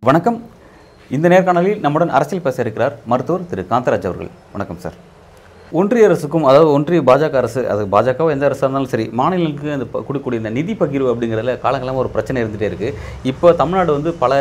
வணக்கம். இந்த நேர்காணலில் நம்முடன் அரசியல் பேச இருக்கிறார் மருத்துவர் திரு காந்தராஜ் அவர்கள். வணக்கம் சார். ஒன்றிய அரசுக்கும், அதாவது ஒன்றிய பாஜக அரசு, அது பாஜகவோ எந்த அரசாக இருந்தாலும் சரி, மாநிலங்களுக்கு அந்த கொடுக்கக்கூடிய இந்த நிதி பகிர்வு அப்படிங்கிறதுல காலங்காலமாக ஒரு பிரச்சனை இருந்துகிட்டே இருக்குது. இப்போ தமிழ்நாடு வந்து பல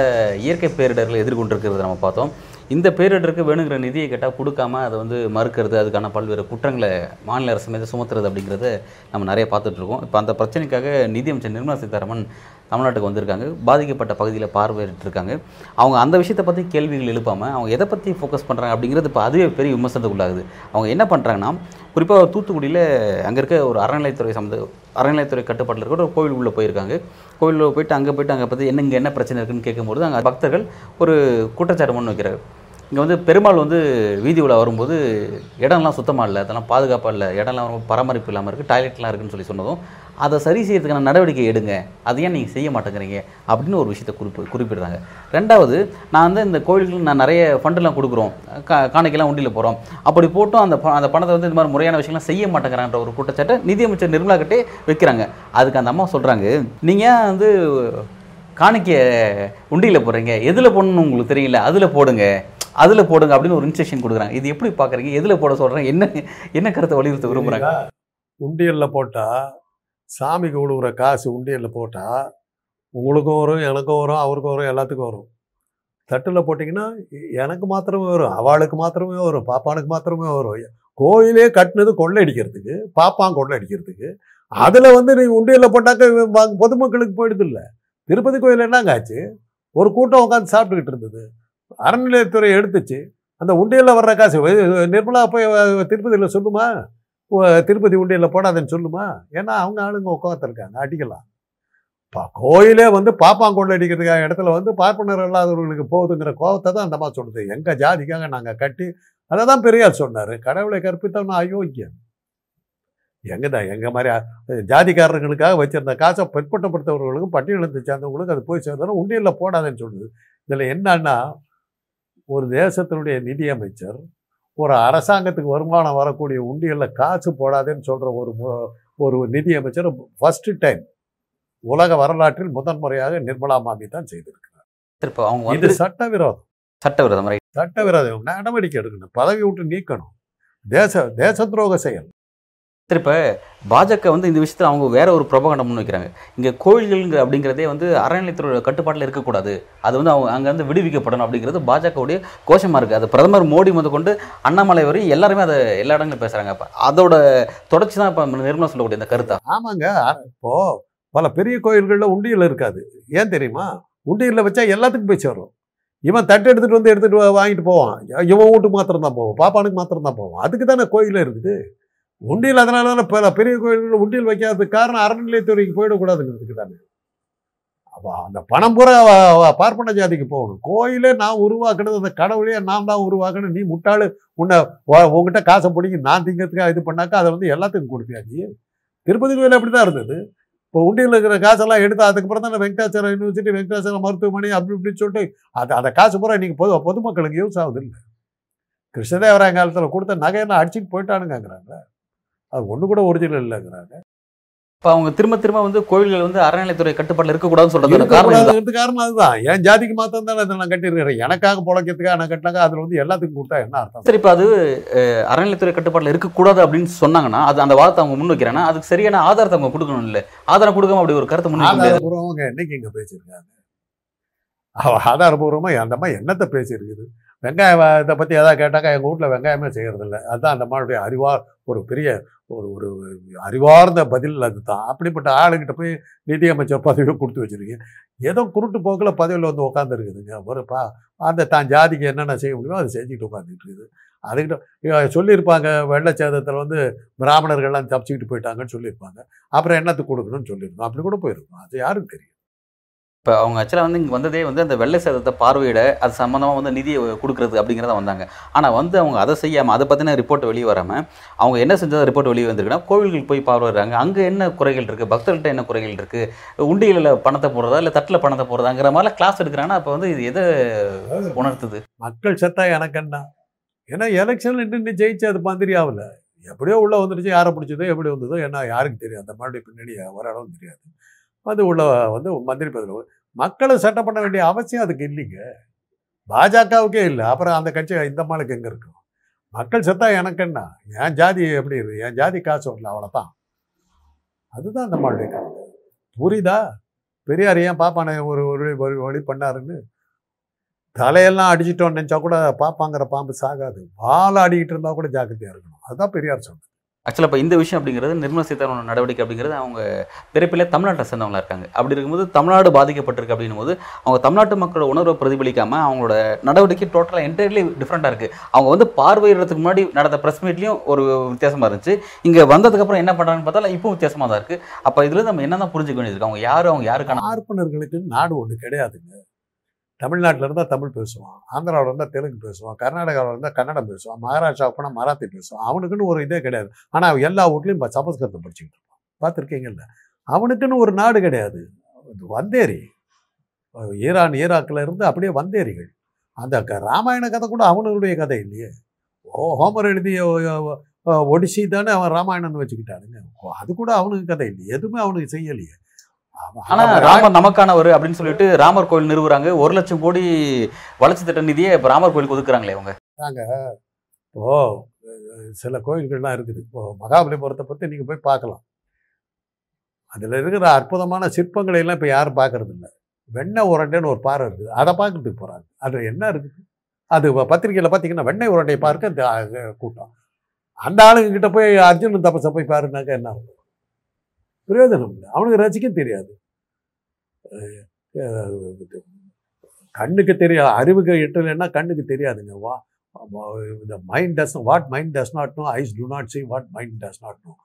இயற்கை பேரிடர்களை எதிர்கொண்டிருக்கிறத நம்ம பார்த்தோம். இந்த பேரிடருக்கு வேணுங்கிற நிதியை கேட்டால் கொடுக்காமல் அதை வந்து மறுக்கிறது, அதுக்கான பல்வேறு குற்றங்களை மாநில அரசு மீது சுமத்துறது அப்படிங்கிறத நம்ம நிறைய பார்த்துட்ருக்கோம். இப்போ அந்த பிரச்சனைக்காக நிதியமைச்சர் நிர்மலா சீதாராமன் தமிழ்நாட்டுக்கு வந்திருக்காங்க, பாதிக்கப்பட்ட பகுதியில் பார்வையிட்டிருக்காங்க. அவங்க அந்த விஷயத்தை பற்றி கேள்விகள் எழுப்பாமல் அவங்க எதை பற்றி ஃபோக்கஸ் பண்ணுறாங்க அப்படிங்கிறது இப்போ அதுவே பெரிய விமர்சனத்துக்குள்ளாகுது. அவங்க என்ன பண்ணுறாங்கன்னா, குறிப்பாக தூத்துக்குடியில் அங்கே இருக்க ஒரு அறநிலையத்துறை கட்டுப்பாட்டில் இருக்கிற ஒரு கோவில் உள்ளே போயிருக்காங்க. கோவிலில் போயிட்டு அங்கே பார்த்து என்ன பிரச்சனை இருக்குதுன்னு கேட்கும்போது அங்கே பக்தர்கள் ஒரு குற்றச்சாட்டு முன் வைக்கிறார்கள். இங்கே வந்து பெருமாள் வந்து வீதி உலா வரும்போது இடம்லாம் சுத்தமாக இல்லை, அதெல்லாம் பாதுகாப்பாக இல்லை, இடம்லாம் ரொம்ப பராமரிப்பு இல்லாமல் இருக்குது, டாய்லெட்லாம் இருக்குதுன்னு சொல்லி சொன்னதும் அதை சரி செய்யறதுக்கான நடவடிக்கை எடுங்க, அது ஏன் நீங்கள் செய்ய மாட்டேங்கிறீங்க அப்படின்னு ஒரு விஷயத்தை குறிப்பிடுறாங்க. ரெண்டாவது, நான் வந்து இந்த கோயிலுக்கு நான் நிறைய ஃபண்டெலாம் கொடுக்குறோம், காணிக்கெல்லாம் உண்டியில் போகிறோம், அப்படி போட்டும் அந்த பணத்தை வந்து இது மாதிரி முறையான விஷயங்கள்லாம் செய்ய மாட்டேங்கிறான்ற ஒரு குற்றச்சாட்டை நிதியமைச்சர் நிர்மலா கிட்டே வைக்கிறாங்க. அதுக்கு அந்த அம்மா சொல்கிறாங்க, நீங்கள் வந்து காணிக்க உண்டியில் போடுறீங்க, எதில் போடணும்னு உங்களுக்கு தெரியல, அதில் போடுங்க அப்படின்னு ஒரு இன்ஸ்ட்ரக்ஷன் கொடுக்குறாங்க. இது எப்படி பார்க்குறீங்க? எதில் போட சொல்கிறாங்க? என்ன கருத்தை வலியுறுத்த விரும்புகிறாங்க? உண்டியலில் போட்டால் சாமிக்கு கொடுக்குற காசு உண்டியலில் போட்டால் உங்களுக்கும் வரும், எனக்கும் வரும், அவருக்கும் வரும், எல்லாத்துக்கும் வரும். தட்டில் போட்டிங்கன்னா எனக்கு மாத்திரமே வரும், அவளுக்கு மாத்திரமே வரும், பாப்பானுக்கு மாத்திரமே வரும். கோயிலே கட்டினது கொள்ளையடிக்கிறதுக்கு, பாப்பான் கொள்ளையடிக்கிறதுக்கு. அதில் வந்து நீ உண்டியலில் போட்டாக்க பொதுமக்களுக்கு போயிடுது இல்லை. திருப்பதி கோயில் என்னங்க ஆச்சு? ஒரு கூட்டம் உட்காந்து சாப்பிட்டுக்கிட்டு இருந்தது, அறநிலையத்துறை எடுத்துச்சு, அந்த உண்டியலில் வர்ற காசு. நிர்மலா போய் திருப்பதியில் சொல்லுமா, திருப்பதி உண்டியலில் போடாதுன்னு சொல்லுமா? ஏன்னா அவங்க ஆளுங்க உட்காந்துருக்காங்க, அடிக்கலாம். கோயிலே வந்து பாப்பாங்கொள்ள அடிக்கிறதுக்காக இடத்துல வந்து பார்ப்பனர் இல்லாதவர்களுக்கு போகுதுங்கிற கோபத்தை தான் அந்தமா சொல்லுது. எங்கள் ஜாதிக்காக நாங்கள் கட்டி, அதை தான் பெரியார் சொன்னார், கடவுளை கற்பித்தோம்னா அயோக்கியம். எங்கதான் எங்கள் மாதிரி ஜாதிக்காரர்களுக்காக வச்சுருந்த காசை பிற்பட்டப்படுத்தவர்களுக்கும் பட்டியலிருந்து சேர்ந்தவங்களுக்கும் அது போய் சேர்ந்தாலும் உண்டியலில் போடாதுன்னு சொல்லுது. இதில் என்னன்னா, ஒரு தேசத்தினுடைய நிதியமைச்சர் ஒரு அரசாங்கத்துக்கு வருமானம் வரக்கூடிய உண்டியலில் காசு போடாதேன்னு சொல்கிற ஒரு நிதியமைச்சர் ஃபஸ்ட்டு டைம் உலக வரலாற்றில் முதன்முறையாக நிர்மலா மாமி தான் செய்திருக்கிறார். இது சட்டவிரோதம், நடவடிக்கை எடுக்கணும், பதவி விட்டு நீக்கணும், தேச துரோக செயல். இப்போ பாஜக வந்து இந்த விஷயத்தில் அவங்க வேற ஒரு பிரபகண்டம் முன் வைக்கிறாங்க. இங்கே கோயில்கள் அப்படிங்கிறதே வந்து அறநிலையத்துறை கட்டுப்பாட்டில் இருக்கக்கூடாது, அது வந்து அவங்க அங்கேருந்து விடுவிக்கப்படணும் அப்படிங்கிறது பாஜகவுடைய கோஷமாக இருக்குது. அது பிரதமர் மோடி முதற்கொண்டு அண்ணாமலை வரை எல்லாருமே அதை எல்லா இடங்களும் பேசுகிறாங்க. இப்போ அதோட தொடர்ச்சி தான் இப்போ நிர்மலா சொல்லக்கூடிய இந்த கருத்தா? ஆமாங்க. இப்போது பல பெரிய கோயில்களில் உண்டியில் இருக்காது. ஏன் தெரியுமா? உண்டியில் வச்சா எல்லாத்துக்கும் பேச்சு வரும். இவன் தட்டு எடுத்துகிட்டு வாங்கிட்டு போவான், இவன் வீட்டுக்கு மாத்திரம்தான் போவான், பாப்பானுக்கு மாத்திரம்தான் போவான். அதுக்கு தானே கோயிலில் இருக்குது உண்டியல். அதனால பல பெரிய கோயில்கள் உண்டியல் வைக்காததுக்கு காரணம் அறநிலையத்துறைக்கு போயிடக்கூடாதுங்கிறதுக்கு தானே. அப்போ அந்த பணம் பூரா பார்ப்பன ஜாதிக்கு போகணும். கோயிலே நான் உருவாக்கினது, அந்த கடவுளையே நான் தான் உருவாக்கணும். நீ முட்டாள், உங்ககிட்ட காசை பிடிக்கி நான் திங்கிறதுக்காக இது பண்ணாக்கா அதை வந்து எல்லாத்துக்கும் கொடுப்பியா? நீ திருப்பதி கோயில் அப்படி தான் இருந்தது. இப்போ உண்டியில் இருக்கிற காசெல்லாம் எடுத்து அதுக்கப்புறம் தான் வெங்கடேஸ்வரம் யூனிவர்சிட்டி, வெங்கடேஸ்வரம் மருத்துவமனை அப்படி இப்படின்னு சொல்லிட்டு அந்த காசு பூரா இன்றைக்கி பொதுமக்களுக்கு யூஸ் ஆகுது இல்லை. கிருஷ்ணதேவரை காலத்தில் கொடுத்த நகையெல்லாம் அடிச்சுட்டு போயிட்டானுங்கிறாங்க, அது ஒன்று கூட ஒரிஜினல் இல்லைங்கிறாங்க. இப்போ அவங்க திரும்ப வந்து கோயில்கள் வந்து அறநிலையத்துறை கட்டுப்பாட்டில் இருக்கக்கூடாதுன்னு சொல்கிறது காரணம் அதுதான். என் ஜாதிக்கு மாத்திரம் தானே அதை நான் கட்டியிருக்கிறேன், எனக்காக பிழைக்கிறதுக்காக நான் கட்டினாக்கா அதில் வந்து எல்லாத்துக்கும் கொடுத்தா என்ன அர்த்தம்? சரி, இப்போ அது அறநிலையத்துறை கட்டுப்பாட்டில் இருக்கக்கூடாது அப்படின்னு சொன்னாங்கன்னா, அது அந்த வாதத்தை அவங்க முன் வைக்கிறேன்னா அதுக்கு சரியான ஆதாரத்தை அவங்க கொடுக்கணும். இல்லை ஆதாரம் கொடுக்காம அப்படி ஒரு கருத்து ஆதாரபூர்வமாக என்னைக்கு இங்கே பேசியிருக்காங்க? ஆதாரபூர்வமாக அந்த மாதிரி என்னத்தை பேசியிருக்குது? வெங்காயத்தை பற்றி எதாவது கேட்டாக்கா எங்கள் வீட்டில் வெங்காயமே செய்கிறதில்ல, அதுதான் அந்த மாதிரி ஒரு பெரிய ஒரு அறிவார்ந்த பதில் அது தான். அப்படிப்பட்ட ஆளுங்கிட்ட போய் நிதியமைச்சர் பதவியை கொடுத்து வச்சுருக்கீங்க, ஏதோ குருட்டு போக்கில் பதவியில் வந்து உட்காந்துருக்குதுங்க. ஒரு அந்த தான் ஜாதிக்கு என்னென்ன செய்ய முடியுமோ அதை செஞ்சுக்கிட்டு உட்காந்துட்டு இருக்குது. அதுக்கிட்ட சொல்லியிருப்பாங்க, வெள்ளச்சேதத்தில் வந்து பிராமணர்கள்லாம் தப்பிச்சுக்கிட்டு போயிட்டாங்கன்னு சொல்லியிருப்பாங்க, அப்புறம் என்னத்துக்கு கொடுக்கணும்னு சொல்லியிருக்கோம், அப்படி கூட போயிருக்கோம். அது யாருக்கு தெரியும்? இப்போ அவங்க ஆக்சுவலாக வந்து இங்கே வந்ததே வந்து அந்த வெள்ளை சேதத்தை பார்வையிட, அது சம்மந்தமாக வந்து நிதியை கொடுக்குறது அப்படிங்கிறத வந்தாங்க. ஆனால் வந்து அவங்க அதை செய்யாமல், அதை பற்றின ரிப்போர்ட் வெளியே வராமல் அவங்க என்ன செஞ்சதை ரிப்போர்ட் வெளியே வந்திருக்குன்னா, கோவில்களுக்கு போய் பார்வையிடுறாங்க, அங்கே என்ன குறைகள் இருக்குது, பக்தர்கள்ட்ட என்ன குறைகள் இருக்குது, உண்டியில் பணத்தை போடுறதா இல்லை தட்டில் பணத்தை போடுறதாங்கிற மாதிரிலாம் கிளாஸ் எடுக்கிறாங்கன்னா அப்போ வந்து இது எதை உணர்த்துது? மக்கள் செத்தா எனக்கு என்ன? ஏன்னா எலெக்ஷனில் நின்று ஜெயிச்சு அது பந்திரி ஆகலை, எப்படியோ உள்ளே வந்துடுச்சு. யாரை பிடிச்சதோ எப்படி வந்ததோ என்ன யாருக்கு தெரியாது, அந்த மறுபடியும் பின்னாடி ஓரளவுக்கு தெரியாது. வந்து உள்ள வந்து மந்திரி பதவி மக்களை சட்டம் பண்ண வேண்டிய அவசியம் அதுக்கு இல்லைங்க, பாஜகவுக்கே இல்லை. அப்புறம் அந்த கட்சி இந்த மாளுக்கு எங்கே இருக்கும்? மக்கள் செத்தா எனக்குன்னா என் ஜாதி எப்படி இருக்குது, என் ஜாதி காசு வரல, அவ்வளோதான். அதுதான் அந்த மாளுடைய கருத்து. புரியுதா? பெரியார் ஏன் பாப்பான ஒரு ஒரு வழி பண்ணாருன்னு தலையெல்லாம் அடிச்சிட்டோன்னு நினச்சா கூட பாப்பாங்கிற பாம்பு சாகாது, வாழை அடிக்கிட்டு இருந்தால் கூட ஜாக்கிரதையாக இருக்கணும். அதுதான் பெரியார் சொன்னது. ஆக்சுவலாக இப்போ இந்த விஷயம் அப்படிங்கிறது நிர்மலா சீதாராமன் நடவடிக்கை அப்படிங்கிறது அவங்க பிறப்பிலே தமிழ்நாட்டை சேர்ந்தவங்களா இருக்காங்க. அப்படி இருக்கும்போது தமிழ்நாடு பாதிக்கப்பட்டிருக்கு அப்படின்னும் போது அவங்க தமிழ்நாட்டு மக்களோட உணர்வை பிரதிபலிக்காமல் அவங்களோட நடவடிக்கை டோட்டலாக என்டையர்லி டிஃப்ரெண்ட்டாக இருக்குது. அவங்க வந்து பார்வையிடறதுக்கு முன்னாடி நடந்த ப்ரெஸ் மீட்லேயும் ஒரு வித்தியாசமாக இருந்துச்சு, இங்கே வந்ததுக்கப்புறம் என்ன பண்ணுறாங்கன்னு பார்த்தா இப்போ வித்தியாசமாக தான் இருக்குது. அப்போ இதில் நம்ம என்ன தான் புரிஞ்சுக்க வேண்டியிருக்கு, அவங்க யாருக்கான பார்ப்பனர்களுக்கு நாடு ஒன்று கிடையாதுங்க. தமிழ்நாட்டில் இருந்தால் தமிழ் பேசுவான், ஆந்திராவில் இருந்தால் தெலுங்கு பேசுவான், கர்நாடகாவில் இருந்தால் கன்னடம் பேசுவான், மகாராஷ்டிராவுக்கு போனால் மராத்தி பேசுவான். அவனுக்குன்னு ஒரு இதே கிடையாது. ஆனால் எல்லா வீட்லையும் சமஸ்கிருதத்தை படிச்சுக்கிட்டு இருப்பான், பார்த்துருக்கீங்கல்ல. அவனுக்குன்னு ஒரு நாடு கிடையாது. வந்தேரி ஈரான் ஈராக்கில் இருந்து அப்படியே வந்தேரிகள். அந்த ராமாயண கதை கூட அவனுடைய கதை இல்லையே. ஹோமர் எழுதிய ஒடிசி தானே அவன் ராமாயணம்னு வச்சுக்கிட்டானுங்க. அது கூட அவனுக்கு கதை இல்லை, எதுவுமே அவனுக்கு செய்யலையே. ஆனா ராமர் நமக்கானவர் அப்படின்னு சொல்லிட்டு ராமர் கோயில் நிறுவுறாங்க, 1 லட்சம் கோடி வளர்ச்சி திட்ட நிதியை இப்போ ராமர் கோயிலுக்கு ஒதுக்குறாங்களே அவங்க. இப்போ சில கோயில்கள்லாம் இருக்குது. இப்போ மகாபலிபுரத்தை பற்றி நீங்கள் போய் பார்க்கலாம். அதில் இருக்கிற அற்புதமான சிற்பங்களை எல்லாம் இப்போ யாரும் பார்க்கறது இல்லை. வெண்ணெய் உரண்டைன்னு ஒரு பாறை இருக்குது, அதை பார்க்கறதுக்கு போகிறாங்க. அதில் என்ன இருக்குது? அது பத்திரிக்கையில் பார்த்தீங்கன்னா வெண்ணெய் உரண்டையை பார்க்க கூட்டம். அந்த ஆளுங்கக்கிட்ட போய் அர்ஜுனன் தபசை போய் பாருனாக்க என்ன ஆகும்? பிரயோஜனம் இல்லை, அவனுக்கு ரசிக்க தெரியாது, கண்ணுக்கு தெரியாது, அறிவுக்கு எட்டலைன்னா கண்ணுக்கு தெரியாதுங்க. வா இந்த mind does what mind does not know, eyes do not see what mind does not know.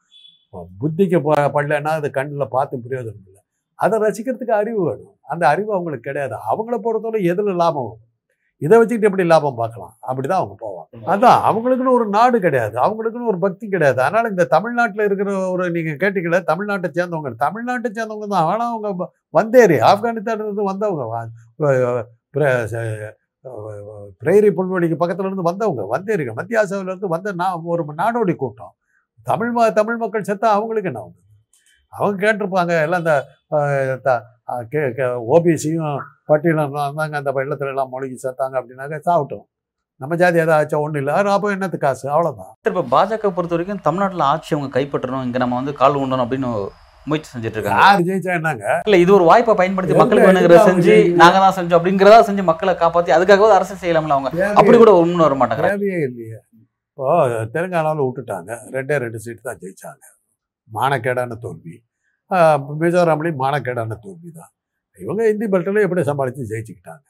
புத்திக்கு படலைன்னா அது கண்ணில் பார்த்து பிரயோஜனம் இல்லை. அதை ரசிக்கிறதுக்கு அறிவு வேணும், அந்த அறிவு அவங்களுக்கு கிடையாது. அவங்கள பொறுத்தவரை எதில் லாபம், இதை வச்சுக்கிட்டு எப்படி லாபம் பார்க்கலாம், அப்படி தான் அவங்க போவாங்க. அதான் அவங்களுக்குன்னு ஒரு நாடு கிடையாது, அவங்களுக்குன்னு ஒரு பக்தி கிடையாது. அதனால் இந்த தமிழ்நாட்டில் இருக்கிற ஒரு நீங்கள் கேட்டீங்களே தமிழ்நாட்டை சேர்ந்தவங்க, தமிழ்நாட்டை சேர்ந்தவங்க தான். ஆனால் அவங்க வந்தேரி ஆப்கானிஸ்தான்லேருந்து வந்தவங்க, பிரேரி புல்வெளிக்கு பக்கத்துலேருந்து வந்தவங்க, வந்தேரிங்க மத்திய ஆசியாவிலேருந்து வந்த ஒரு நாடோடி கூட்டம். தமிழ் மக்கள் சேர்த்தா அவங்களுக்கு என்ன? அவங்க கேட்டிருப்பாங்க எல்லாம். இந்த ஓபிசியும் பட்டியலும் இருந்தாங்க, அந்த வெள்ளத்துல எல்லாம் மொழிகி சேர்த்தாங்க அப்படின்னாக்க சாப்பிட்டோம். நம்ம ஜாதி ஏதாச்சும் ஒன்றும் இல்லை, அப்போ என்னது காசு, அவ்வளோதான். இப்போ பாஜக பொறுத்த வரைக்கும் தமிழ்நாட்டில் ஆட்சி அவங்க கைப்பற்றணும், இங்கே நம்ம வந்து கால் ஊண்டணும் அப்படின்னு முயற்சி செஞ்சுட்டு இருக்காங்க. யார் ஜெயிச்சா என்னங்க? இல்லை, இது ஒரு வாய்ப்பை பயன்படுத்தி மக்களுக்கு வேணுங்கிற செஞ்சு நாங்கள் தான் செஞ்சோம் அப்படிங்கிறதா செஞ்சு மக்களை காப்பாற்றி அதுக்காகவே அரசு செய்யலாம்ல. அவங்க அப்படி கூட ஒன்றும் வர மாட்டாங்க. தேவையே இல்லையே. இப்போ தெலுங்கானாவில் விட்டுட்டாங்க, 2 சீட்டு தான் ஜெயிச்சாங்க. மானக்கேடான தோல்வி. மிசோராம்லேயும் மானக்கேடான தோல்வி தான். இவங்க இந்தி பெல்ட்டில் எப்படி சமாளித்து ஜெயிச்சுக்கிட்டாங்க.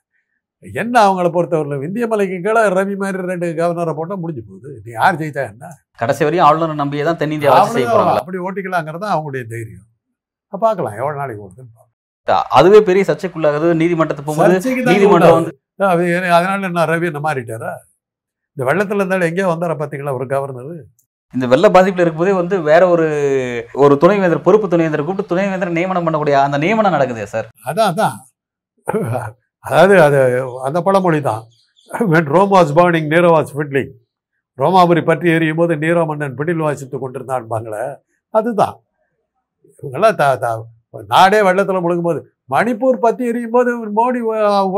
என்ன அவங்கள பொறுத்தவரையிலும் இந்திய மலைக்கு கீழே ரவி மாதிரி 2 கவர்னரை போட்டால் முடிஞ்சு போகுது. நீ யார் ஜெயிச்சா என்ன? கடைசி வரையும் ஆளுநர் நம்பியே தான் தென்னிந்தியா அப்படி ஓட்டிக்கலாங்கிறதான் அவங்களுடைய தைரியம். பார்க்கலாம் எவ்வளோ நாளைக்கு ஓடுதுன்னு. அதுவே பெரிய சர்ச்சைக்குள்ளாகுது. நீதிமன்றத்தை போகும்போது நீதிமன்றம் வந்து அதனால என்ன ரவி என்ன மாறிட்டாரா? இந்த வெள்ளத்தில் இருந்தாலும் எங்கேயோ வந்தார பார்த்தீங்களா ஒரு கவர்னர்? இந்த வெள்ள பாதிப்பில் இருக்கும்போதே வந்து வேற ஒரு துணைவேந்தர், பொறுப்பு துணைவேந்தர் கூப்பிட்டு துணைவேந்தர் நியமனம் பண்ணக்கூடிய அந்த நியமனம் நடக்குது சார். அதான் அதாவது அது அந்த பழமொழி தான், when Rome was burning Nero was fiddling, ரோமாபுரி பற்றி எரியும் போது நீரோ மன்னன் பிடில் வாசித்து கொண்டிருந்தான்பாங்களே, அதுதான். இவங்கெல்லாம் நாடே வெள்ளத்தில் முழுங்கும்போது மணிப்பூர் பற்றி எரியும் போது மோடி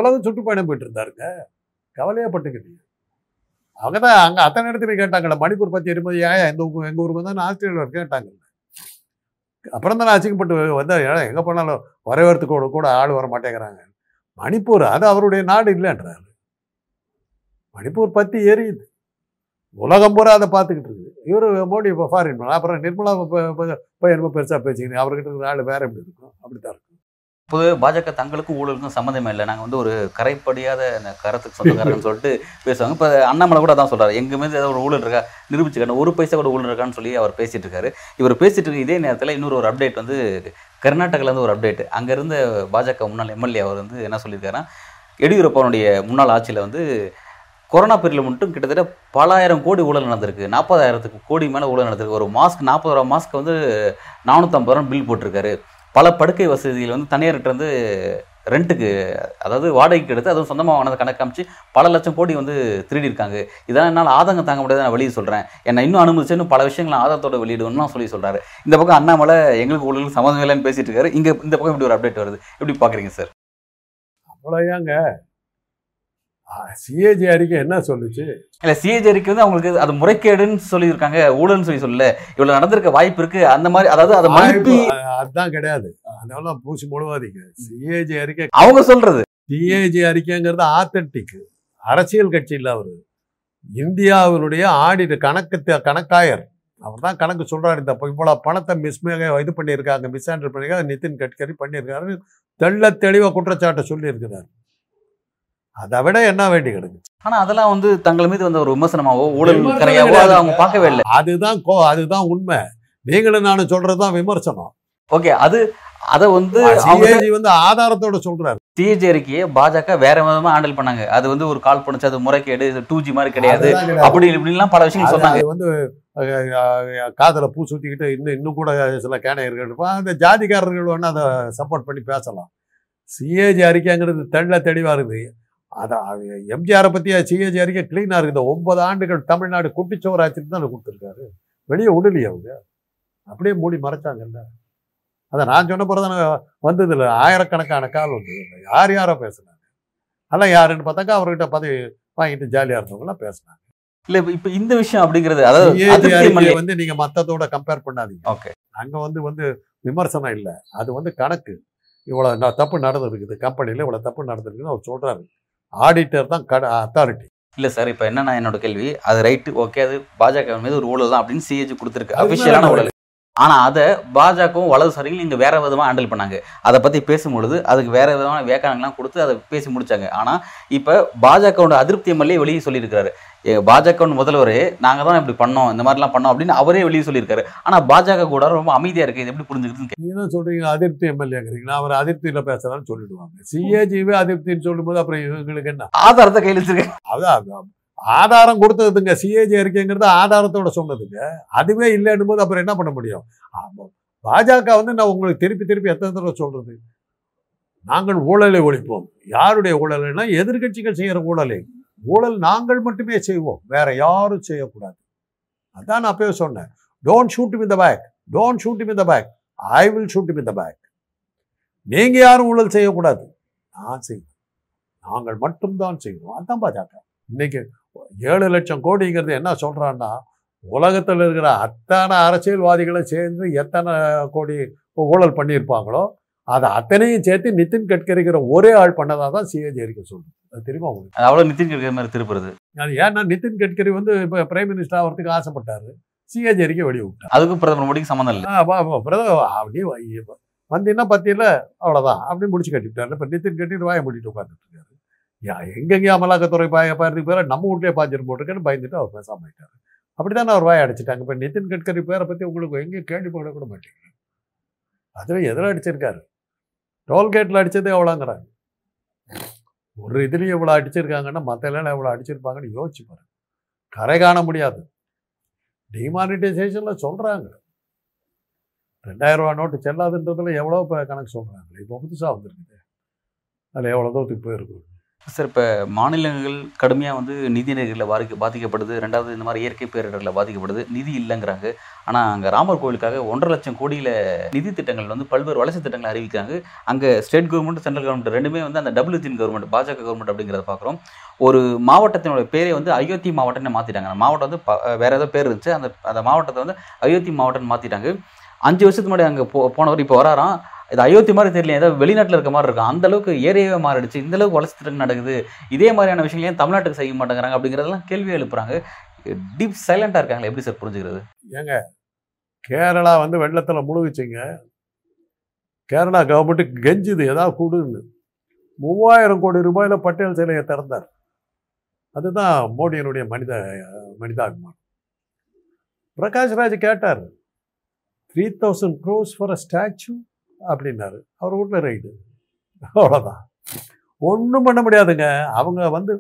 உலகம் சுற்றுப்பயணம் போயிட்டு இருந்தாருங்க. கவலையப்பட்டுக்கிட்டீங்க. அவங்க தான் அங்கே அத்தனை இடத்துல கேட்டாங்கல்ல, மணிப்பூர் பற்றி எரியும்போது ஏன் எங்கள் ஊருக்கு வந்தால் ஆஸ்திரேலியாவில் கேட்டாங்கல்ல. அப்புறம் தான் ஆச்சரியப்பட்டு வந்தால் எங்கே போனாலும் வரவேற்கிறதுக்கு கூட ஆள் வர மாட்டேங்கிறாங்க. மணிப்பூர் அது அவருடைய நாடு இல்லைன்றாரு. மணிப்பூர் பற்றி எரியுது, உலகம் பூரா அதை பார்த்துக்கிட்டு இருக்குது. இவர் மோடி இப்போ ஃபாரின் பண்ண, அப்புறம் நிர்மலா இப்போ என்னமோ பெருசாக பேசிக்கிறேன், அவர்கிட்ட இருக்கிற ஆள் வேறு எப்படி இருக்கும், அப்படி தான் இருக்கும். பொதுவே பாஜக தங்களுக்கும் ஊழலுக்கும் சம்மந்தமே இல்லை, நாங்கள் வந்து ஒரு கரைப்படியாத அந்த கரத்துக்கு சொந்தக்காரன்னு சொல்லிட்டு பேசுவாங்க. இப்போ அண்ணாமலை கூட அதான் சொல்கிறார், எங்கள் மீது ஏதாவது ஒரு ஊழல் இருக்கா நிரூபிச்சுக்கான, 1 பைசா கூட ஊழல் இருக்கான்னு சொல்லி அவர் பேசிகிட்டு இருக்காரு. இவர் பேசிகிட்டு இருக்க இதே நேரத்தில் இன்னொரு ஒரு அப்டேட் வந்து கர்நாடகாவிலேருந்து ஒரு அப்டேட். அங்கேருந்து பாஜக முன்னாள் எம்எல்ஏ அவர் வந்து என்ன சொல்லியிருக்காருன்னா, எடியூரப்பனுடைய முன்னாள் ஆட்சியில் வந்து கொரோனா பீரியடில் மட்டும் கிட்டத்தட்ட பல ஆயிரம் கோடி ஊழல் நடந்திருக்கு, 40,000 கோடி மேலே ஊழல் நடந்திருக்கு. ஒரு மாஸ்க் 40,000 மாஸ்க்கு வந்து 450 ரூபா பில் போட்டிருக்காரு. பல படுக்கை வசதிகள் வந்து தனியார்கிட்ட வந்து ரெண்ட்டுக்கு, அதாவது வாடகைக்கு எடுத்து அதுவும் சொந்தமாக வாங்கினதை கணக்கு காமிச்சு பல லட்சம் கோடி வந்து திருடி இருக்காங்க. இதெல்லாம் என்னால் ஆதங்கம் தாங்க முடியாது, நான் வெளியே சொல்கிறேன், என்னை இன்னும் அனுமதிச்சு இன்னும் பல விஷயங்கள் ஆதாரத்தோடு வெளியிடுவோம்னு சொல்லி சொல்கிறாரு. இந்த பக்கம் அண்ணாமலை எங்களுக்கு உங்களுக்கு சம்மந்தம் இல்லைன்னு பேசிட்டு இருக்காரு. இங்கே இந்த பக்கம் இப்படி ஒரு அப்டேட் வருது, எப்படி பார்க்குறீங்க சார்? அவ்வளோதாங்க. சிஏஜி அறிக்கை என்ன சொல்லுச்சு? இல்லை, சிஏஜி அறிக்கை வந்து அவங்களுக்கு அது முறைகேடுன்னு சொல்லியிருக்காங்க, ஊழல்னு சொல்லி சொல்லல, இவ்வளோ நடந்திருக்க வாய்ப்பு இருக்கு அந்த மாதிரி, அதாவது அதை மறுப்பு அதுதான் கிடையாது. அதனால பூச்சி முழுவாதீங்க. சிஏஜி அறிக்கை அவங்க சொல்றது, சிஏஜி அறிக்கைங்கிறது ஆத்தன்டிக் அரசியல் கட்சியில் அவரு இந்தியாவினுடைய ஆடிட் கணக்காயர் அவர் தான் கணக்கு சொல்றாரு. இந்த இவ்வளோ பணத்தை இது பண்ணியிருக்காங்க, மிஸ்ஹேண்டில் பண்ணியிருக்காங்க, நிதின் கட்கரி பண்ணியிருக்காரு, தெள்ள தெளிவாக குற்றச்சாட்டை சொல்லியிருக்கிறார். அதை விட என்ன வேண்டி கிடக்கு? ஆனா அதெல்லாம் வந்து தங்கள் மீது வந்து ஒரு விமர்சனமாவோ ஊழல் கரையாவோ அதை அவங்க பார்க்கவே இல்லை. அதுதான் அதுதான் உண்மை. நீங்களும் நானும் சொல்றதுதான் விமர்சனம். ஓகே, அது அதை வந்து சிஏஜி வந்து ஆதாரத்தோட சொல்றாரு. சிஏஜி அறிக்கையை பாஜக வேற விதமா ஹேண்டில் பண்ணாங்க. அது வந்து ஒரு கால் பண்ணுச்சு, அது முறைகேடு, 2G மாதிரி கிடையாது, அப்படி இப்படிலாம் பல விஷயம் சொன்னாங்க. வந்து காதலை பூ சுத்திக்கிட்டு இன்னும் கூட சில கேனையர்கள் அந்த ஜாதிக்காரர்கள் வேணா அதை சப்போர்ட் பண்ணி பேசலாம். சிஏஜி அறிக்கைங்கிறது தெள்ள தெளிவா இருக்குது. அதான் எம்ஜிஆரை பற்றி சிஏஜி அறிக்கை கிளீனாக இருக்குது. 9 ஆண்டுகள் தமிழ்நாடு குட்டிச்சோராட்சின்னு தான் கொடுத்துருக்காரு. வெளியே விடலையே அவங்க, அப்படியே மூடி மறைச்சாங்கல்ல. அதை நான் சொன்ன பிறகு தானே வந்தது இல்லை, ஆயிரக்கணக்கான கால் வந்தது இல்லை. யாரோ பேசுனாங்க, அதெல்லாம் யாருன்னு பார்த்தாக்கா அவர்கிட்ட பதவி வாங்கிட்டு ஜாலியாக இருந்தவங்களாம் பேசுனாங்க. இல்லை, இப்போ இந்த விஷயம் அப்படிங்கிறது அதாவது வந்து நீங்கள் மற்றதோட கம்பேர் பண்ணாதீங்க. ஓகே, அங்கே வந்து விமர்சனம் இல்லை, அது வந்து கணக்கு. இவ்வளோ தப்பு நடந்துருக்குது கம்பெனியில், இவ்வளோ தப்பு நடந்துருக்குன்னு அவர் சொல்கிறாரு. ஆடிட்டர் தான் அத்தாரிட்டி. இல்லை சார், இப்போ என்ன நான் என்னோட கேள்வி, அது ரைட்டு, ஓகே, அது பாஜக மீது ஒரு ஊழல் தான் அப்படின்னு சிஏஜி கொடுத்துருக்கு, அஃபிஷியலான ஊழல். ஆனால் அதை பாஜகவும் வலதுசாரிகளும் இங்கே வேற விதமாக ஹேண்டில் பண்ணாங்க. அதை பற்றி பேசும்பொழுது அதுக்கு வேற விதமான வேக்கானங்கள்லாம் கொடுத்து அதை பேசி முடிச்சாங்க. ஆனால் இப்போ பாஜகவோட அதிருப்தி எம்எல்ஏ வெளியே சொல்லியிருக்காரு, பாஜக முதல்வர் நாங்கள் தான் இப்படி பண்ணோம், இந்த மாதிரிலாம் பண்ணோம் அப்படின்னு அவரே வெளியே சொல்லியிருக்காரு. ஆனால் பாஜக கூட ரொம்ப அமைதியாக இருக்குது. இது எப்படி புரிஞ்சுக்கிறதுன்னு நீங்கள் சொல்கிறீங்க. அதிருப்தி எம்எல்ஏங்கிறீங்களா? அவர் அதிருப்தியில் பேசுகிறான்னு சொல்லிடுவாங்க. சிஏஜிவே அதிருப்தின்னு சொல்லும்போது அப்புறம் இவங்களுக்கு என்ன ஆதாரத்தை கையில் வச்சிருக்காங்க? அதான் ஆதாரம் கொடுத்ததுங்க. சிஏஜி அறிக்கைங்கிறது ஆதாரத்தோட சொன்னதுங்க. அதுவே இல்லைன்னும் போது அப்புறம் என்ன பண்ண முடியும்? பாஜக வந்து நான் உங்களுக்கு திருப்பி எத்தனை தடவை சொல்றது, நாங்கள் ஊழலை ஒழிப்போம். யாருடைய ஊழல்னா எதிர்கட்சிகள் செய்யற ஊழலை. ஊழல் நாங்கள் மட்டுமே செய்வோம், வேற யாரும் செய்யக்கூடாது. அதான் நான் அப்பவே சொன்னேன், don't shoot with the back, don't shoot with the back, I will shoot with the back. நீங்க யாரும் ஊழல் செய்யக்கூடாது, நான் செய்வோம், நாங்கள் மட்டும்தான் செய்வோம். அதுதான் பாஜக. இன்னைக்கு 7 லட்சம் கோடிங்கிறது என்ன சொல்கிறான்னா, உலகத்தில் இருக்கிற அத்தனை அரசியல்வாதிகளை சேர்ந்து எத்தனை கோடி ஊழல் பண்ணியிருப்பாங்களோ அதை அத்தனையும் சேர்த்து நிதின் கட்கரிக்கிற ஒரே ஆள் பண்ணதாக தான் சிஏஜி அறிக்கை சொல்லுது. அது தெரியுமா உங்களுக்கு? அவ்வளோ நிதின் கட்கரி மாதிரி திருப்புறது. அது ஏன்னா நிதின் கட்கரி வந்து இப்போ பிரைம் மினிஸ்டர் ஆகிறதுக்கு ஆசைப்பட்டார், சிஏஜி அறிக்கை வெளியிட்டார். அதுக்கு பிரதமர் மோடிக்கு சம்மந்தம் இல்லை. பிரதமர் அப்படியே வந்தீங்கன்னா பத்தியில் அவ்வளோதான் அப்படின்னு முடிச்சு கட்டிவிட்டார். இப்போ நிதின் கட்கரி வாயை மூடிட்டு உட்காந்துட்டு இருக்காரு. எங்கெங்கேயும் அமலாக்கத்துறை பாயிறதுக்கு பேர நம்ம வீட்லேயே பாஞ்சிட்டு போட்டிருக்கேன்னு பயந்துட்டு அவர் பேசாமல் ஆயிட்டாரு. அப்படித்தானே அவர் வாயை அடிச்சிட்டாங்க. இப்போ நிதின் கட்கரி பேரை பற்றி உங்களுக்கு எங்கேயும் கேள்விப்பட கூட மாட்டேங்கிறேன். அதுவே எதிராக அடிச்சிருக்காரு. டோல்கேட்டில் அடித்ததே எவ்வளோங்கிறாங்க. ஒரு இதுலேயும் எவ்வளோ அடிச்சிருக்காங்கன்னா மற்ற எல்லாம் எவ்வளோ அடிச்சிருப்பாங்கன்னு யோசிச்சு பாருங்க. கரை காண முடியாது. டிமானிட்டைசேஷனில் சொல்கிறாங்க 2000 ரூபா நோட்டு செல்லாதுன்றதுல எவ்வளோ இப்போ கணக்கு சொல்கிறாங்க. இப்போ புதுசாக வந்துருக்குது, அதில் எவ்வளோ தூரத்துக்கு போயிருக்கும் சார். இப்போ மாநிலங்கள் கடுமையாக வந்து நிதி நெருக்கடியில் பாதிக்கப்படுது. ரெண்டாவது இந்த மாதிரி இயற்கை பேரிடரில் பாதிக்கப்படுது. நிதி இல்லைங்கிறாங்க. ஆனால் அங்கே ராமர் கோவிலுக்காக 1.5 லட்சம் கோடியில் நிதி திட்டங்கள் வந்து பல்வேறு வளர்ச்சி திட்டங்கள் அறிவிக்கிறாங்க. அங்கே ஸ்டேட் கவர்மெண்ட், சென்ட்ரல் கவர்மெண்ட் ரெண்டுமே வந்து அந்த டபுள் இன்ஜின் கவர்மெண்ட், பாஜக கவர்மெண்ட் அப்படிங்கிறத பார்க்குறோம். ஒரு மாவட்டத்தினோட பேரே வந்து அயோத்தி மாவட்டம்னு மாற்றிட்டாங்க. அந்த மாவட்டம் வந்து வேறு ஏதோ பேர் இருந்துச்சு, அந்த மாவட்டத்தை வந்து அயோத்தி மாவட்டம்னு மாற்றிட்டாங்க. 5 வருஷத்துக்கு முன்னாடி அங்கே போனவர் இப்போ வராராம், இது அயோத்தி மாதிரி தெரியல, ஏதோ வெளிநாட்டில் இருக்க மாதிரி இருக்கும், அந்தளவுக்கு ஏரியாவே மாறிடுச்சு, இந்தளவுக்கு வளர்ச்சி திட்டம் நடக்குது. இதே மாதிரியான விஷயங்களையும் தமிழ்நாட்டுக்கு செய்ய மாட்டேங்கிறாங்க அப்படிங்கிறதெல்லாம் கேள்வி எழுப்புறாங்க. டீப் சைலண்டாக இருக்காங்களே, எப்படி சார் புரிஞ்சுக்கிறது? ஏங்க, கேரளா வந்து வெள்ளத்தில் முழுகிச்சிங்க. கேரளா கவர்மெண்ட்டுக்கு கெஞ்சுது ஏதாவது கூடுன்னு. 3000 கோடி ரூபாயில் பட்டேல் சிலையை திறந்தார். அதுதான் மோடியினுடைய மனிதாபிமானம். பிரகாஷ்ராஜ் கேட்டார் 3000 crores ஃபார் அ ஸ்டாச்சு அப்படின்னாரு. அவர் வீட்டில் ரைடு, அவ்வளோதான். ஒன்றும் பண்ண முடியாதுங்க. அவங்க வந்து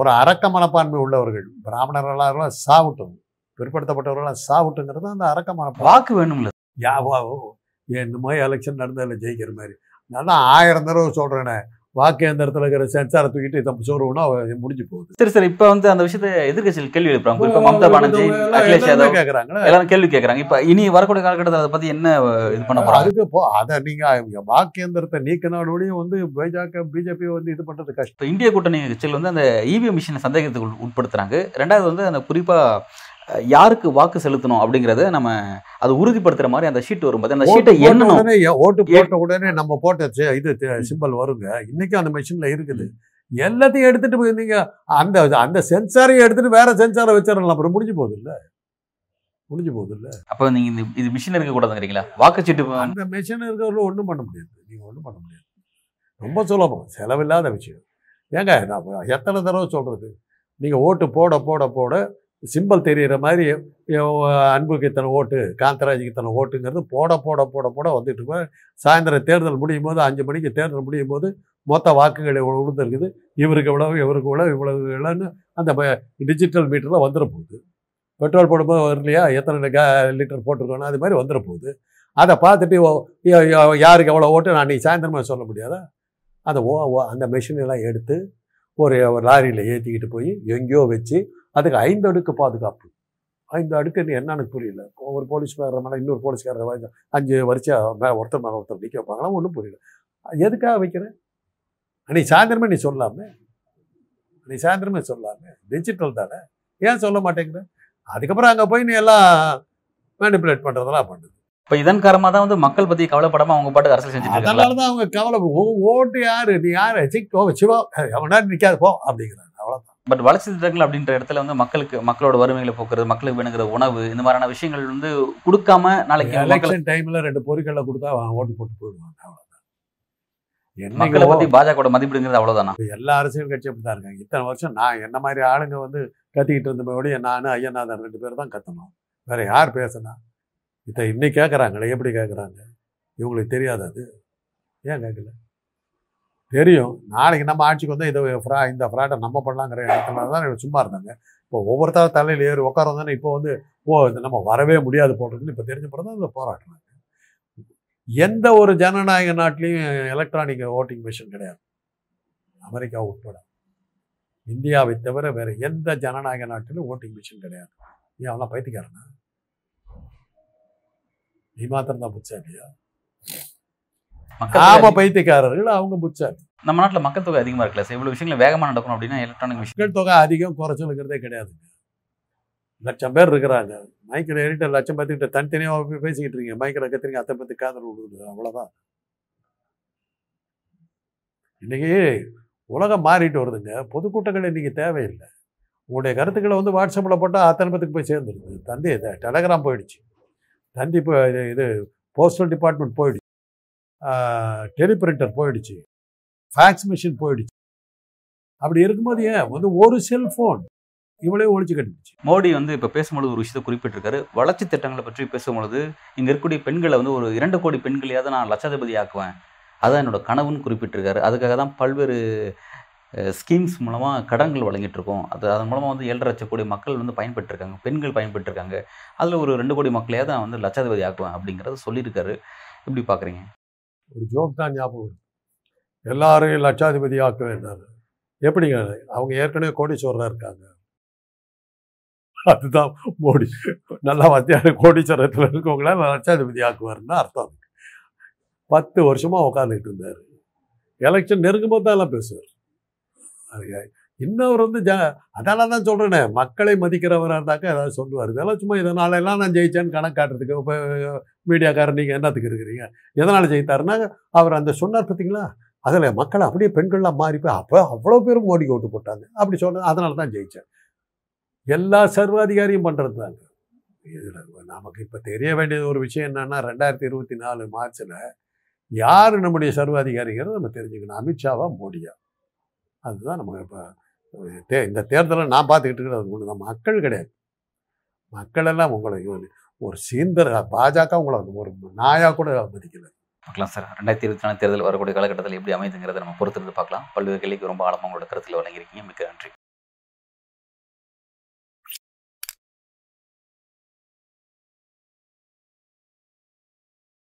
ஒரு அரக்க மனப்பான்மை உள்ளவர்கள். பிராமணர்களாக சாவட்டும், பிற்படுத்தப்பட்டவர்களாக சாவட்டுங்கிறது அந்த அரக்க மனப்பான்மை. வாக்கு வேணும்ல, என்னமோ எலெக்ஷன் நடந்ததில்ல ஜெயிக்கிற மாதிரி நான் தான் 1000 தடவை சொல்கிறேன்னே, வாக்கேந்திரத்தில் இருக்கிற சென்சாரை தூக்கிட்டு இதை சொல்றோம்னா முடிஞ்சு போகுது. சரி சார், இப்போ வந்து அந்த விஷயத்தை எதிர்கட்சியில் கேள்வி எழுப்புறாங்க. இப்போ மம்தா பானர்ஜி, அகிலேஷ் யாதவ் கேட்குறாங்க, எல்லாரும் கேள்வி கேட்குறாங்க. இப்போ இனி வரக்கூடிய காலகட்டத்தில் அதை பற்றி என்ன இது பண்ண போகிறோம்? அதுக்கு இப்போ அதை நீங்கள் வாக்கேந்திரத்தை நீக்கினாலோடையும் வந்து பாஜக பிஜேபி வந்து இது பண்ணுறது கஷ்டம். இப்போ இந்திய கூட்டணி கட்சியில் வந்து அந்த இவிஎம் மிஷினை சந்தேகத்துக்கு உட்படுத்துகிறாங்க. ரெண்டாவது வந்து அந்த குறிப்பாக யாருக்கு வாக்கு செலுத்தணும் அப்படிங்கறத நம்ம அது உறுதிப்படுத்துற மாதிரி அந்த ஷீட் வரும். அந்த ஷீட்டை என்னன்னு ஓட்டு போட்ட உடனே நம்ம போட்ட இது சிம்பல் வருங்க. இன்னைக்கு அந்த மெஷின்ல இருக்குது. எல்லாத்தையும் எடுத்துட்டு போயிருந்தீங்க, அந்த அந்த சென்சாரையும் எடுத்துட்டு வேற சென்சாரை வச்சிடலாம். அப்புறம் முடிஞ்சு போகுது இல்லை, முடிஞ்சு போகுது இல்லை. அப்ப நீங்க இது மிஷின் இருக்க கூடாதுங்கிறீங்களா? வாக்குச்சீட்டு அந்த மிஷின் இருக்கிறவங்க ஒன்றும் பண்ண முடியாது, நீங்க ஒன்றும் பண்ண முடியாது. ரொம்ப சுலபம், செலவில்லாத விஷயம். ஏங்க நான் எத்தனை தடவை சொல்றது, நீங்க ஓட்டு போட போட போட சிம்பிள் தெரிகிற மாதிரி அன்புக்கு இத்தனை ஓட்டு, காந்தராஜுக்கு இத்தனை ஓட்டுங்கிறது போட போட போட போட வந்துட்டு இருப்பேன். சாயந்தரம் தேர்தல் முடியும் போது 5 மணிக்கு தேர்தல் முடியும் போது மொத்த வாக்குகள் இவ்வளோ விழுந்துருக்குது, இவருக்கு இவ்வளவு, இவருக்கு இவ்வளவு, இவ்வளவு இவ்வளோன்னு அந்த டிஜிட்டல் மீட்டரில் வந்துட போகுது. பெட்ரோல் போடும்போது வரலையா, எத்தனை லிட்டர் போட்டிருக்கோன்னா அது மாதிரி வந்துட போகுது. அதை பார்த்துட்டு யாருக்கு எவ்வளோ ஓட்டு நான் நீங்கள் சாயந்தரமாக சொல்ல முடியாதா? அதை அந்த மெஷினெல்லாம் எடுத்து ஒரு லாரியில் ஏற்றிக்கிட்டு போய் எங்கேயோ வச்சு அதுக்கு 5 அடுக்கு பாதுகாப்பு. 5 அடுக்குன்னு என்னன்னு புரியல. ஒரு போலீஸ்காரர் மேலே இன்னொரு போலீஸ்காரர் 5 வரிசையாக ஒருத்தர் மேலே ஒருத்தர் நிற்க வைப்பாங்களா, ஒன்றும் புரியல. எதுக்காக வைக்கிறேன்? அன்னைக்கு சாயந்தரமே நீ சொல்லாமே, அன்னைக்கு சாயந்தரமே சொல்லாமே, டிஜிட்டல் தானே, ஏன் சொல்ல மாட்டேங்கிற? அதுக்கப்புறம் அங்கே போய் நீ எல்லாம் மேனிபுலேட் பண்ணுறதெல்லாம் பண்ணுது. இப்போ இதன் காரணமாக தான் வந்து மக்கள் பற்றி கவலைப்படாமல் அவங்க பாட்டுக்கு அரசியல் செஞ்சு, அதனால தான் அவங்க கவலை. ஓட்டு யார், நீ யார், சிக்கோ சிவா எவனா நிற்காது போ அப்படிங்கிறாங்க, அவ்வளோதான். பட் வளர்ச்சி திட்டங்கள் அப்படின்ற இடத்துல வந்து மக்களுக்கு, மக்களோட வறுமைகளை போக்குறது, மக்களுக்கு வேணுங்கிற உணவு, இந்த மாதிரியான விஷயங்கள் வந்து கொடுக்காம நாளைக்கு எலெக்ஷன் டைமில் 2 பொருட்களை கொடுத்தா ஓட்டு போட்டு போயிடுவாங்க, அவ்வளோதான். மக்களை பற்றி பாஜகவோட மதிப்பிடுங்கிறது அவ்வளோதானா? எல்லா அரசியல் கட்சியும் அப்படி தான் இருக்காங்க. இத்தனை வருஷம் நான் என்ன மாதிரி ஆளுங்க வந்து கத்திக்கிட்டு இருந்தபோடைய நான் ஐயனாதான் 2 பேர் தான் கத்தணும், வேற யார் பேசுனா? இன்னி கேட்குறாங்களே, எப்படி கேட்குறாங்க? இவங்களுக்கு தெரியாது, அது ஏன் கேட்கல? தெரியும், நாளைக்கு நம்ம ஆட்சிக்கு வந்து இந்த ஃப்ராடை நம்ம பண்ணலாங்கிற இடத்துல தான் சும்மா இருந்தாங்க. இப்போ ஒவ்வொருத்தர தலையில் ஏறி உட்காரந்தானே இப்போ வந்து நம்ம வரவே முடியாது போடுறதுன்னு இப்போ தெரிஞ்ச பிறகு தான் இந்த போராட்டம். எந்த ஒரு ஜனநாயக நாட்டிலையும் எலக்ட்ரானிக் ஓட்டிங் மிஷின் கிடையாது, அமெரிக்கா உட்பட. இந்தியாவை தவிர வேறு எந்த ஜனநாயக நாட்டிலும் ஓட்டிங் மிஷின் கிடையாது. ஏன் அவனா பைத்தியக்காரனா? நீ மாத்திரம் தான் புச்சாமியா? ஆமா, பைத்தியக்காரர்கள் அவங்க புச்சாமி. நம்ம நாட்டில் மக்கள் தொகை அதிகமாக இருக்கல, இவ்வளோ விஷயங்கள் வேகமாக நடக்கணும் அப்படின்னா எலக்ட்ரானிக் மக்கள் தொகை அதிகம் குறைச்சலுங்கிறதே கிடையாதுங்க. 100,000 பேர் இருக்கிறாங்க. மைக்கில் ஏறிட்டு 1,00,000 பேர்த்துக்கிட்ட தனித்தனியாக பேசிக்கிட்டு இருக்கீங்க, மைக்கில் கத்திரிங்க, அத்தை பற்றி காதல் விடுறது, அவ்வளோதான். இன்னைக்கு உலகம் மாறிட்டு வருதுங்க. பொதுக்கூட்டங்கள் இன்னைக்கு தேவையில்லை. உங்களுடைய கருத்துக்களை வந்து வாட்ஸ்அப்பில் போட்டால் அத்தனை பேத்துக்கு போய் சேர்ந்துருக்குது. தந்தி இதை டெலகிராம் போயிடுச்சு, தந்தி இப்போ இது போஸ்டல் டிபார்ட்மெண்ட் போயிடுச்சு, டெலிபிரிண்டர் போயிடுச்சு, ஃபேக்ஸ் மிஷின் போயிடுச்சு. அப்படி இருக்கும்போது ஏன் வந்து ஒரு செல்ஃபோன் இவ்வளோ ஒழிச்சு கட்டுச்சு? மோடி வந்து இப்போ பேசும்பொழுது ஒரு விஷயத்தை குறிப்பிட்டிருக்காரு. வளர்ச்சி திட்டங்களை பற்றி பேசும்பொழுது இங்கே இருக்கக்கூடிய பெண்களை வந்து ஒரு 2 கோடி பெண்களையாவது நான் லட்சாதிபதி ஆக்குவேன், அதான் என்னோட கனவுன்னு குறிப்பிட்டிருக்காரு. அதுக்காக தான் பல்வேறு ஸ்கீம்ஸ் மூலமாக கடன்கள் வழங்கிட்டு இருக்கோம். அதன் மூலமாக வந்து 7.5 கோடி மக்கள் வந்து பயன்பெற்றிருக்காங்க, பெண்கள் பயன்பெற்றிருக்காங்க. அதில் ஒரு 2 கோடி மக்களையாவது நான் வந்து லட்சாதிபதி ஆக்குவேன் அப்படிங்கிறத சொல்லியிருக்காரு. எப்படி பார்க்குறீங்க? ஒரு ஜோக் தான் ஞாபகம், எல்லாரையும் லட்சாதிபதி ஆக்க வேண்டாம். எப்படிங்க? அவங்க ஏற்கனவே கோடீஸ்வரராக இருக்காங்க, அதுதான் மோடி. நல்லா மத்தியான கோடீஸ்வரத்தில் இருக்கவங்கள லட்சாதிபதி ஆக்குவாருன்னா அர்த்தம். 10 வருஷமாக உட்காந்துக்கிட்டு இருந்தார், எலெக்ஷன் நெருங்கும்போது தான் எல்லாம் பேசுவார். இன்னொரு வந்து அதனால தான் சொல்கிறேனே, மக்களை மதிக்கிறவராக இருந்தாக்க ஏதாவது சொல்லுவார். இதெல்லாம் சும்மா இதனாலெல்லாம் நான் ஜெயிச்சேன்னு கணக்கு காட்டுறதுக்கு இப்போ மீடியாக்காரர் நீங்கள் என்னத்துக்கு இருக்கிறீங்க? எதனால் ஜெயித்தாருன்னா அவர் அந்த சொன்னார் பார்த்தீங்களா, அதில் மக்களை அப்படியே பெண்கள்லாம் மாறி போய் அப்போ அவ்வளோ பேரும் மோடிக்கு ஓட்டு போட்டாங்க அப்படி சொன்ன, அதனால தான் ஜெயித்தேன். எல்லா சர்வாதிகாரியும் பண்ணுறது தாங்க. இதில் நமக்கு இப்போ தெரிய வேண்டியது ஒரு விஷயம் என்னென்னா, 2024 மார்ச்சில் யார் நம்முடைய சர்வாதிகாரிங்கிறத நம்ம தெரிஞ்சுக்கணும். அமித்ஷாவா, மோடியா? அதுதான் நம்ம இப்போ இந்த தேர்தலில் நான் பார்த்துக்கிட்டு இருக்கிறது. அது ஒன்று தான், மக்கள் கிடையாது. மக்கள் எல்லாம் உங்களை ஒரு சீந்தர் பாஜக உங்களை ஒரு நாயாக கூட மதிக்கலை. பார்க்கலாம் சார், 2024 தேர்தல் வரக்கூடிய காலகட்டத்தில் எப்படி அமைதுங்கிறத நம்ம பொறுத்திருந்து பார்க்கலாம். பல்வேறு கேள்விக்கு ரொம்ப ஆழமாக உங்களோட கருத்தில் வழங்கியிருக்கீங்க. மிக்க நன்றி.